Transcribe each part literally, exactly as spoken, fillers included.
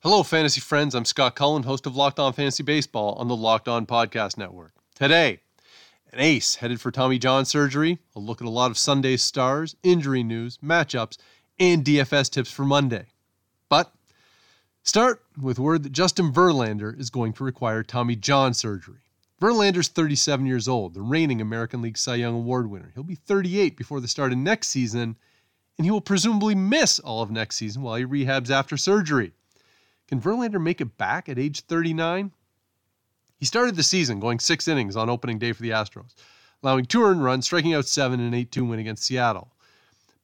Hello, fantasy friends. I'm Scott Cullen, host of Locked On Fantasy Baseball on the Locked On Podcast Network. Today, an ace headed for Tommy John surgery, a look at a lot of Sunday's stars, injury news, matchups, and D F S tips for Monday. But start with word that Justin Verlander is going to require Tommy John surgery. Verlander's thirty-seven years old, the reigning American League Cy Young Award winner. He'll be thirty-eight before the start of next season, and he will presumably miss all of next season while he rehabs after surgery. Can Verlander make it back at age thirty-nine? He started the season going six innings on opening day for the Astros, allowing two earned runs, striking out seven in an eight two win against Seattle.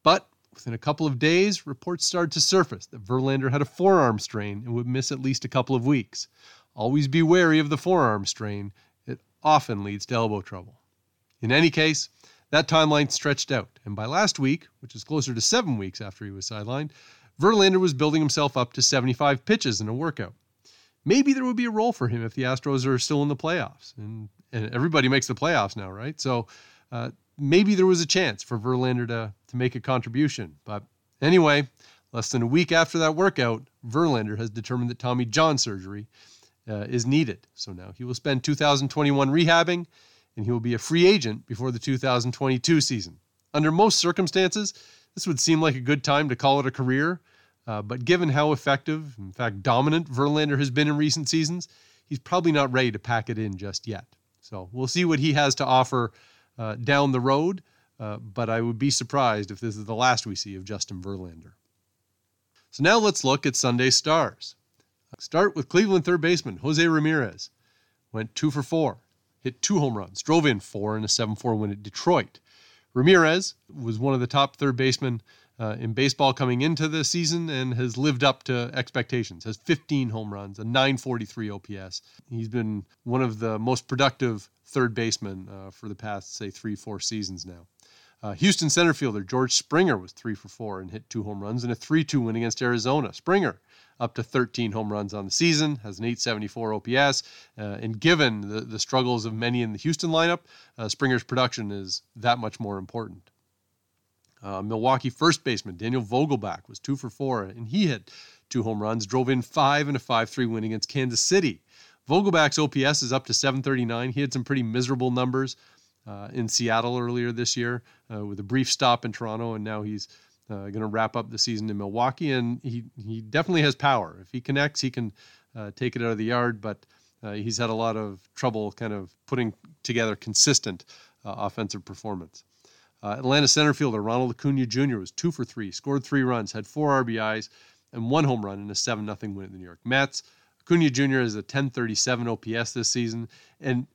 But within a couple of days, reports started to surface that Verlander had a forearm strain and would miss at least a couple of weeks. Always be wary of the forearm strain. It often leads to elbow trouble. In any case, that timeline stretched out, and by last week, which is closer to seven weeks after he was sidelined, Verlander was building himself up to seventy-five pitches in a workout. Maybe there would be a role for him if the Astros are still in the playoffs. And, and everybody makes the playoffs now, right? So uh, maybe there was a chance for Verlander to, to make a contribution. But anyway, less than a week after that workout, Verlander has determined that Tommy John surgery uh, is needed. So now he will spend two thousand twenty-one rehabbing, and he will be a free agent before the two thousand twenty-two season. Under most circumstances, this would seem like a good time to call it a career, uh, but given how effective, in fact dominant, Verlander has been in recent seasons, he's probably not ready to pack it in just yet. So we'll see what he has to offer uh, down the road, uh, but I would be surprised if this is the last we see of Justin Verlander. So now let's look at Sunday's stars. Start with Cleveland third baseman Jose Ramirez. Went two for four, hit two home runs, drove in four in a seven four win at Detroit. Ramirez was one of the top third basemen uh, in baseball coming into the season and has lived up to expectations, has fifteen home runs, a nine forty-three O P S. He's been one of the most productive third basemen uh, for the past, say, three, four seasons now. Uh, Houston center fielder George Springer was three for four and hit two home runs in a three two win against Arizona. Springer, up to thirteen home runs on the season, has an eight seventy-four O P S, uh, and given the, the struggles of many in the Houston lineup, uh, Springer's production is that much more important. Uh, Milwaukee first baseman Daniel Vogelbach was two for four, and he hit two home runs, drove in five in a five three win against Kansas City. Vogelbach's O P S is up to seven thirty-nine. He had some pretty miserable numbers Uh, in Seattle earlier this year uh, with a brief stop in Toronto, and now he's uh, going to wrap up the season in Milwaukee, and he, he definitely has power. If he connects, he can uh, take it out of the yard, but uh, he's had a lot of trouble kind of putting together consistent uh, offensive performance. Uh, Atlanta center fielder Ronald Acuna Junior was two for three, scored three runs, had four R B Is, and one home run in a seven nothing win at the New York Mets. Acuna Junior has a ten thirty-seven O P S this season, and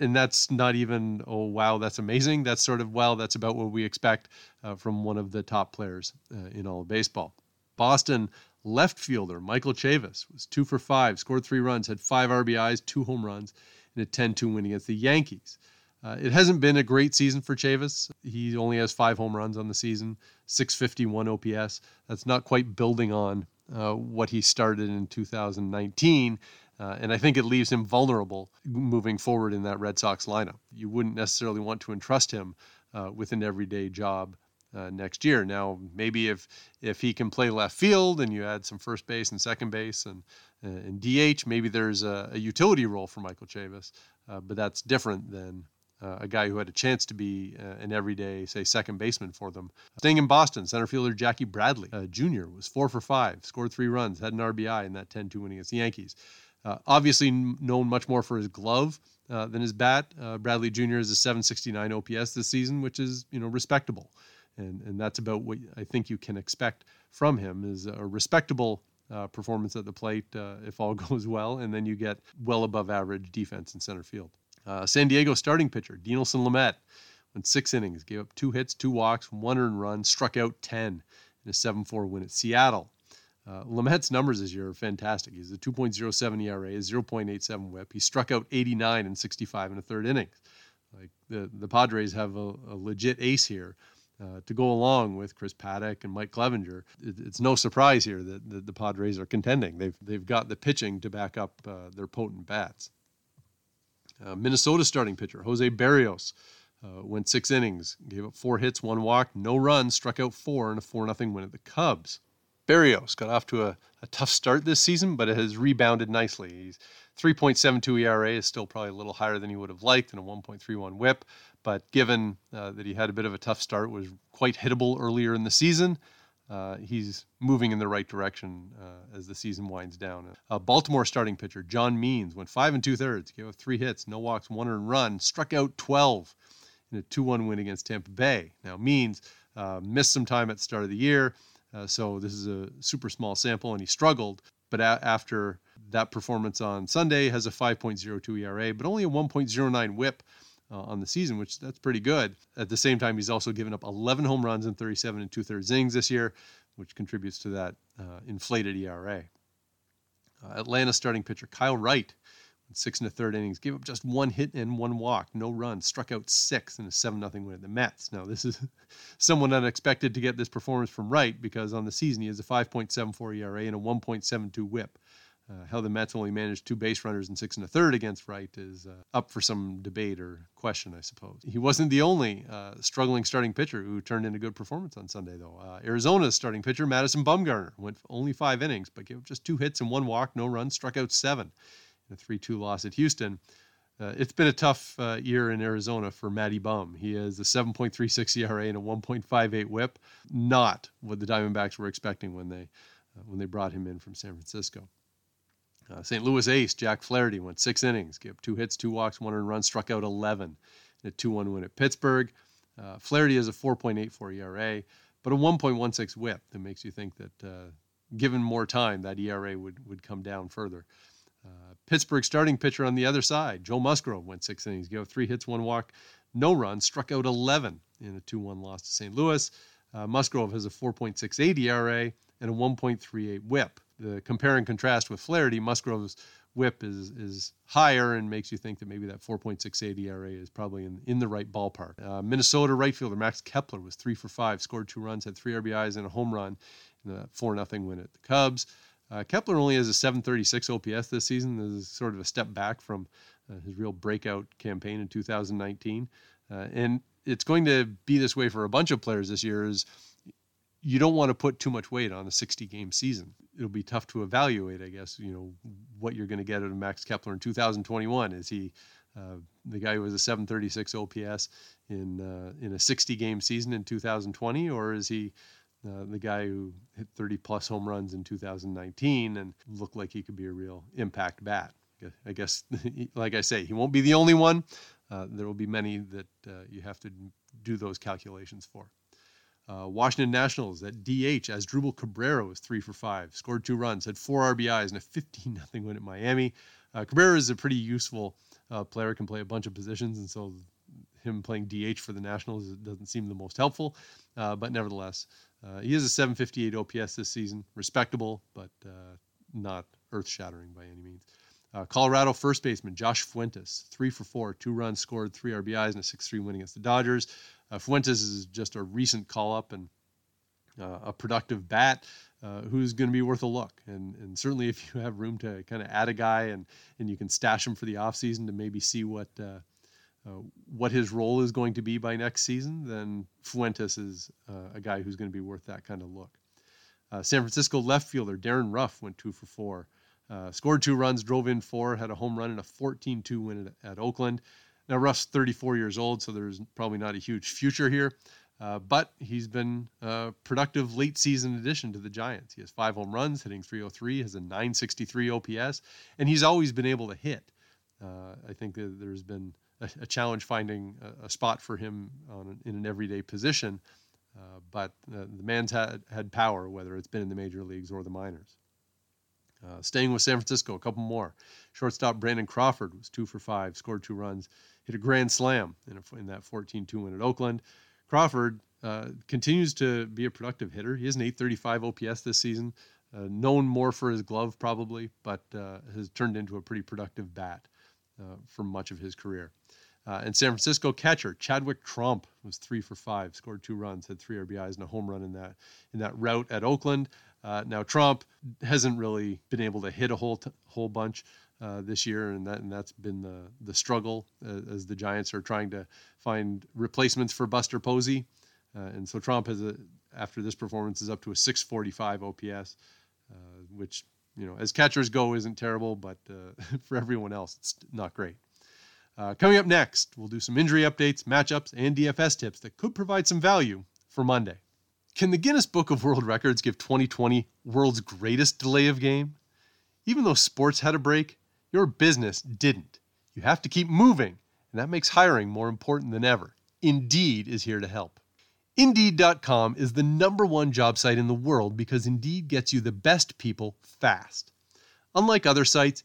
And that's not even, oh, wow, that's amazing. That's sort of, wow, that's about what we expect uh, from one of the top players uh, in all of baseball. Boston left fielder Michael Chavis was two for five, scored three runs, had five R B Is, two home runs, and a ten two win against the Yankees. Uh, it hasn't been a great season for Chavis. He only has five home runs on the season, six fifty-one O P S. That's not quite building on uh, what he started in two thousand nineteen. Uh, and I think it leaves him vulnerable moving forward in that Red Sox lineup. You wouldn't necessarily want to entrust him uh, with an everyday job uh, next year. Now, maybe if if he can play left field and you add some first base and second base and uh, and D H, maybe there's a, a utility role for Michael Chavis, uh, but that's different than uh, a guy who had a chance to be uh, an everyday, say, second baseman for them. Staying in Boston, center fielder Jackie Bradley uh, Junior was four for five, scored three runs, had an R B I in that ten two win against the Yankees. Uh, obviously known much more for his glove uh, than his bat. Uh, Bradley Junior is a seven sixty-nine O P S this season, which is, you know, respectable. And and that's about what I think you can expect from him, is a respectable uh, performance at the plate uh, if all goes well, and then you get well above average defense in center field. Uh, San Diego starting pitcher Dinelson Lamet went six innings, gave up two hits, two walks, one earned run, struck out ten in a seven four win at Seattle. Uh, Lamet's numbers this year are fantastic. He's a two point oh seven E R A, a zero point eight seven whip. He struck out eighty-nine and sixty-five in a third inning. Like the, the Padres have a, a legit ace here uh, to go along with Chris Paddack and Mike Clevenger. It, it's no surprise here that, that the Padres are contending. They've they've got the pitching to back up uh, their potent bats. Uh, Minnesota starting pitcher Jose Berrios uh, went six innings, gave up four hits, one walk, no runs, struck out four in a four nothing win at the Cubs. Berrios got off to a, a tough start this season, but it has rebounded nicely. He's three point seven two E R A is still probably a little higher than he would have liked, and a one point three one whip, but given uh, that he had a bit of a tough start, was quite hittable earlier in the season, uh, he's moving in the right direction uh, as the season winds down. Uh, Baltimore starting pitcher John Means went five and two-thirds, gave up three hits, no walks, one earned run, struck out twelve in a two one win against Tampa Bay. Now, Means uh, missed some time at the start of the year, Uh, so this is a super small sample, and he struggled. But a- after that performance on Sunday, has a five point oh two E R A, but only a one point oh nine whip uh, on the season, which that's pretty good. At the same time, he's also given up eleven home runs in thirty-seven and two-thirds innings this year, which contributes to that uh, inflated E R A. Uh, Atlanta starting pitcher Kyle Wright, in six and a third innings, gave up just one hit and one walk, no runs, struck out six in a seven nothing win at the Mets. Now, this is somewhat unexpected to get this performance from Wright, because on the season he has a five point seven four E R A and a one point seven two whip. Uh, how the Mets only managed two base runners in six and a third against Wright is uh, up for some debate or question, I suppose. He wasn't the only uh, struggling starting pitcher who turned in a good performance on Sunday, though. Uh, Arizona's starting pitcher, Madison Bumgarner, went only five innings, but gave up just two hits and one walk, no runs, struck out seven. A three two loss at Houston. Uh, it's been a tough uh, year in Arizona for Matty Bum. He has a seven point three six E R A and a one point five eight whip. Not what the Diamondbacks were expecting when they uh, when they brought him in from San Francisco. Uh, Saint Louis ace Jack Flaherty went six innings, gave up two hits, two walks, one earned run, struck out eleven in a two one win at Pittsburgh. Uh, Flaherty has a four point eight four E R A, but a one point one six whip. That makes you think that uh, given more time, that E R A would would come down further. Uh, Pittsburgh starting pitcher on the other side, Joe Musgrove, went six innings, gave up three hits, one walk, no runs, struck out eleven in a two one loss to Saint Louis. Uh, Musgrove has a four point six eight E R A and a one point three eight whip. The compare and contrast with Flaherty, Musgrove's whip is is higher and makes you think that maybe that four point six eight E R A is probably in, in the right ballpark. Uh, Minnesota right fielder Max Kepler was three for five, scored two runs, had three R B Is and a home run in the four nothing win at the Cubs. Uh, Kepler only has a seven thirty-six O P S this season. This is sort of a step back from uh, his real breakout campaign in two thousand nineteen. Uh, and it's going to be this way for a bunch of players this year. Is you don't want to put too much weight on a sixty-game season. It'll be tough to evaluate, I guess, you know, what you're going to get out of Max Kepler in two thousand twenty-one. Is he uh, the guy who has a seven thirty-six O P S in, uh, in a sixty-game season in two thousand twenty, or is he Uh, the guy who hit thirty-plus home runs in two thousand nineteen and looked like he could be a real impact bat? I guess, like I say, he won't be the only one. Uh, there will be many that uh, you have to do those calculations for. Uh, Washington Nationals at D H, as Drubal Cabrera was three for five, scored two runs, had four R B Is, and a fifteen nothing win at Miami. Uh, Cabrera is a pretty useful uh, player, can play a bunch of positions, and so him playing D H for the Nationals doesn't seem the most helpful, uh, but nevertheless, Uh, he has a seven fifty-eight O P S this season, respectable, but uh, not earth-shattering by any means. Uh, Colorado first baseman Josh Fuentes, three for four, two runs scored, three R B Is, and a six three win against the Dodgers. Uh, Fuentes is just a recent call-up and uh, a productive bat uh, who's going to be worth a look. And and certainly if you have room to kind of add a guy and, and you can stash him for the offseason to maybe see what uh, Uh, what his role is going to be by next season, then Fuentes is uh, a guy who's going to be worth that kind of look. Uh, San Francisco left fielder Darren Ruff went two for four, uh, scored two runs, drove in four, had a home run and a fourteen two win at, at Oakland. Now Ruff's thirty-four years old, so there's probably not a huge future here, uh, but he's been a productive late season addition to the Giants. He has five home runs, hitting three oh three, has a nine sixty-three O P S, and he's always been able to hit. Uh, I think that there's been a challenge finding a spot for him on an, in an everyday position. Uh, but uh, the man's had, had power, whether it's been in the major leagues or the minors. Uh, staying with San Francisco, a couple more. Shortstop Brandon Crawford was two for five, scored two runs, hit a grand slam in, a, in that fourteen two win at Oakland. Crawford uh, continues to be a productive hitter. He has an eight thirty-five O P S this season, uh, known more for his glove probably, but uh, has turned into a pretty productive bat uh, for much of his career. Uh, and San Francisco catcher Chadwick Trump was three for five, scored two runs, had three R B Is and a home run in that in that rout at Oakland. Uh, now Trump hasn't really been able to hit a whole t- whole bunch uh, this year, and that and that's been the the struggle uh, as the Giants are trying to find replacements for Buster Posey. Uh, and so Trump has a, after this performance is up to a six forty-five O P S, uh, which you know as catchers go isn't terrible, but uh, for everyone else it's not great. Uh, coming up next, we'll do some injury updates, matchups, and D F S tips that could provide some value for Monday. Can the Guinness Book of World Records give twenty twenty world's greatest delay of game? Even though sports had a break, your business didn't. You have to keep moving, and that makes hiring more important than ever. Indeed is here to help. Indeed dot com is the number one job site in the world because Indeed gets you the best people fast. Unlike other sites,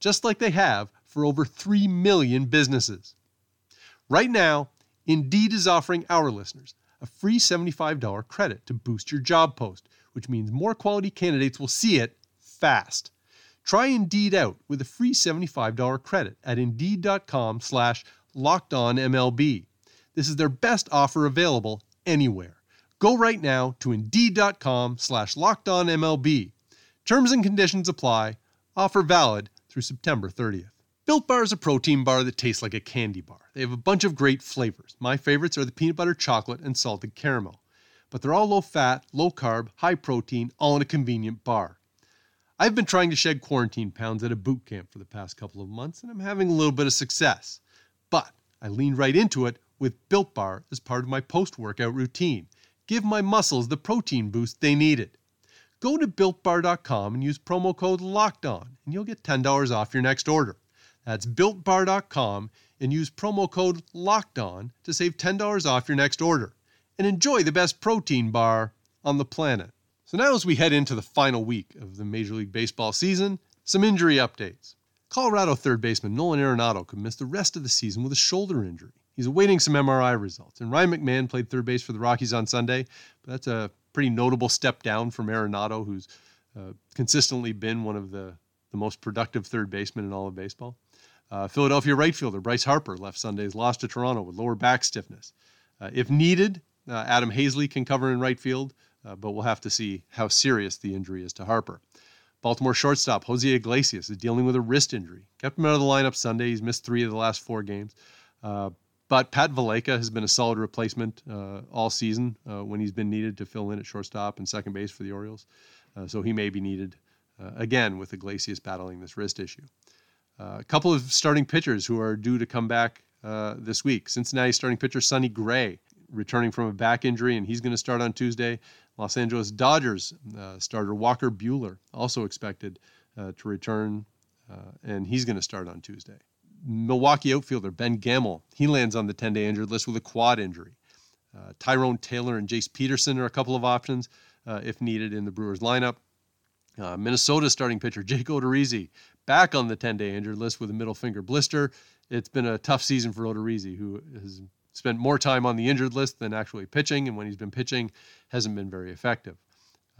just like they have for over three million businesses. Right now, Indeed is offering our listeners a free seventy-five dollars credit to boost your job post, which means more quality candidates will see it fast. Try Indeed out with a free seventy-five dollars credit at Indeed dot com slash locked on M L B. This is their best offer available anywhere. Go right now to Indeed dot com slash locked on M L B. Terms and conditions apply. Offer valid through September thirtieth. Built Bar is a protein bar that tastes like a candy bar. They have a bunch of great flavors. My favorites are the peanut butter chocolate and salted caramel. But they're all low-fat, low-carb, high-protein, all in a convenient bar. I've been trying to shed quarantine pounds at a boot camp for the past couple of months, and I'm having a little bit of success. But I leaned right into it with Built Bar as part of my post-workout routine. Give my muscles the protein boost they needed. Go to Built Bar dot com and use promo code LOCKEDON, and you'll get ten dollars off your next order. That's Built Bar dot com and use promo code LOCKEDON to save ten dollars off your next order. And enjoy the best protein bar on the planet. So now as we head into the final week of the Major League Baseball season, some injury updates. Colorado third baseman Nolan Arenado could miss the rest of the season with a shoulder injury. He's awaiting some M R I results. And Ryan McMahon played third base for the Rockies on Sunday, but that's a pretty notable step down from Arenado, who's uh, consistently been one of the, the most productive third basemen in all of baseball. Uh, Philadelphia right fielder Bryce Harper left Sunday's loss to Toronto with lower back stiffness. Uh, if needed, uh, Adam Hazley can cover in right field, uh, but we'll have to see how serious the injury is to Harper. Baltimore shortstop Jose Iglesias is dealing with a wrist injury. Kept him out of the lineup Sunday. He's missed three of the last four games. Uh, But Pat Valleca has been a solid replacement uh, all season uh, when he's been needed to fill in at shortstop and second base for the Orioles. Uh, so he may be needed uh, again with Iglesias battling this wrist issue. Uh, a couple of starting pitchers who are due to come back uh, this week. Cincinnati starting pitcher Sonny Gray returning from a back injury, and he's going to start on Tuesday. Los Angeles Dodgers uh, starter Walker Buehler also expected uh, to return, uh, and he's going to start on Tuesday. Milwaukee outfielder Ben Gamel, he lands on the ten-day injured list with a quad injury. Uh, Tyrone Taylor and Jace Peterson are a couple of options uh, if needed in the Brewers lineup. Uh, Minnesota starting pitcher Jake Odorizzi back on the ten-day injured list with a middle finger blister. It's been a tough season for Odorizzi, who has spent more time on the injured list than actually pitching, and when he's been pitching, hasn't been very effective.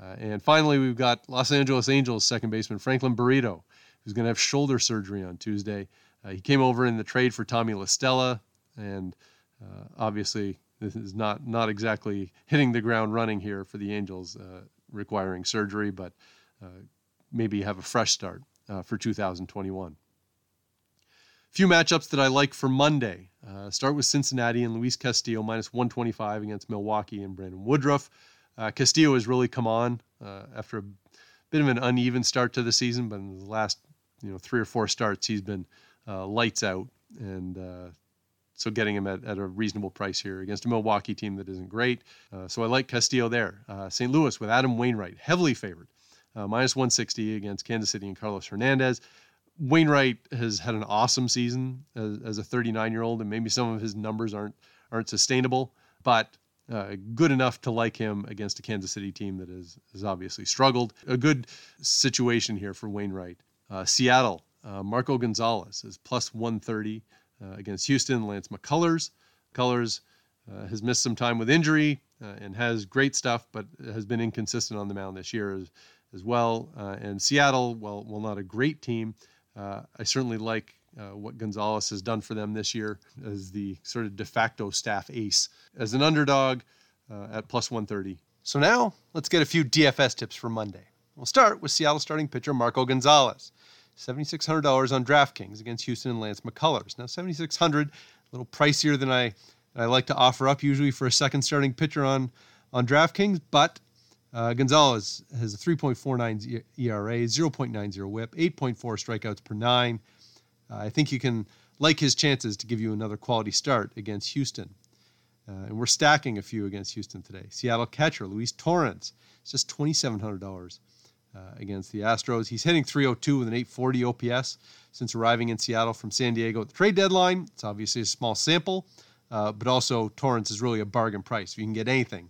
Uh, and finally, we've got Los Angeles Angels second baseman Franklin Barreto, who's going to have shoulder surgery on Tuesday. Uh, he came over in the trade for Tommy La Stella, and uh, obviously this is not, not exactly hitting the ground running here for the Angels, uh, requiring surgery, but uh, maybe have a fresh start uh, for two thousand twenty-one. A few matchups that I like for Monday. Uh, start with Cincinnati and Luis Castillo, minus one twenty-five against Milwaukee and Brandon Woodruff. Uh, Castillo has really come on uh, after a bit of an uneven start to the season, but in the last you know three or four starts, he's been Uh, lights out, and uh, so getting him at, at a reasonable price here against a Milwaukee team that isn't great. Uh, so I like Castillo there. Uh, Saint Louis with Adam Wainwright, heavily favored, uh, minus one sixty against Kansas City and Carlos Hernandez. Wainwright has had an awesome season as, as a thirty-nine-year-old, and maybe some of his numbers aren't aren't sustainable, but uh, good enough to like him against a Kansas City team that has, has obviously struggled. A good situation here for Wainwright. Uh, Seattle, uh, Marco Gonzalez is plus one thirty uh, against Houston. Lance McCullers. McCullers uh, has missed some time with injury uh, and has great stuff, but has been inconsistent on the mound this year as, as well. Uh, and Seattle, well, well, not a great team. Uh, I certainly like uh, what Gonzalez has done for them this year as the sort of de facto staff ace, as an underdog uh, at plus one thirty. So now let's get a few D F S tips for Monday. We'll start with Seattle starting pitcher Marco Gonzalez, seventy-six hundred dollars on DraftKings against Houston and Lance McCullers. Now seventy-six hundred dollars, a little pricier than I, than I like to offer up usually for a second starting pitcher on, on DraftKings, but Uh, Gonzalez has a three point four nine E R A, zero point nine zero whip, eight point four strikeouts per nine. Uh, I think you can like his chances to give you another quality start against Houston. Uh, and we're stacking a few against Houston today. Seattle catcher Luis Torrens is just twenty-seven hundred dollars uh, against the Astros. He's hitting three oh two with an eight forty O P S since arriving in Seattle from San Diego at the trade deadline. It's obviously a small sample, uh, but also Torrens is really a bargain price. If you can get anything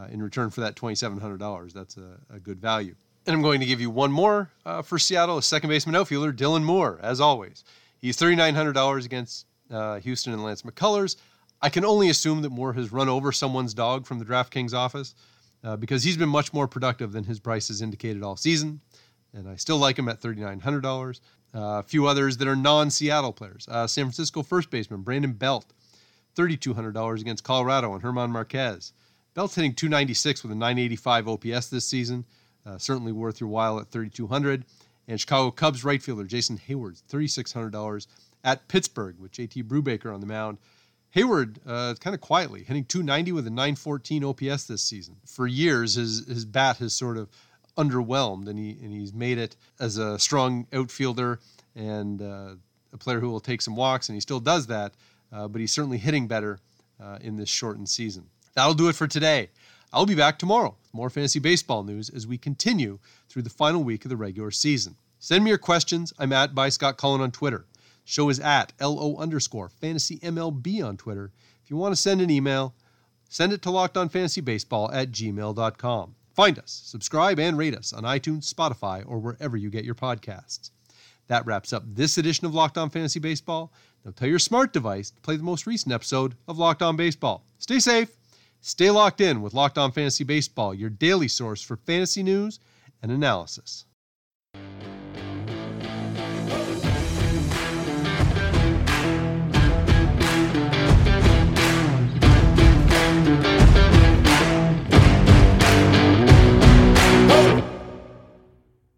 Uh, in return for that twenty-seven hundred dollars. That's a, a good value. And I'm going to give you one more uh, for Seattle, a second baseman outfielder, Dylan Moore, as always. He's thirty-nine hundred dollars against uh, Houston and Lance McCullers. I can only assume that Moore has run over someone's dog from the DraftKings office uh, because he's been much more productive than his price has indicated all season. And I still like him at thirty-nine hundred dollars. Uh, a few others that are non-Seattle players. Uh, San Francisco first baseman, Brandon Belt, thirty-two hundred dollars against Colorado and Germán Marquez. Belt's hitting two ninety-six with a nine eighty-five O P S this season. Uh, certainly worth your while at thirty-two hundred dollars. And Chicago Cubs right fielder Jason Hayward, thirty-six hundred dollars at Pittsburgh with J T Brubaker on the mound. Hayward, uh, kind of quietly, hitting two ninety with a nine fourteen O P S this season. For years, his his bat has sort of underwhelmed, and he and he's made it as a strong outfielder and uh, a player who will take some walks, and he still does that, uh, but he's certainly hitting better uh, in this shortened season. That'll do it for today. I'll be back tomorrow with more fantasy baseball news as we continue through the final week of the regular season. Send me your questions. I'm at by Scott Cullen on Twitter. The show is at L O underscore fantasy M L B on Twitter. If you want to send an email, send it to lockedonfantasybaseball at gmail dot com. Find us, subscribe, and rate us on iTunes, Spotify, or wherever you get your podcasts. That wraps up this edition of Locked On Fantasy Baseball. Now tell your smart device to play the most recent episode of Locked On Baseball. Stay safe. Stay locked in with Locked On Fantasy Baseball, your daily source for fantasy news and analysis.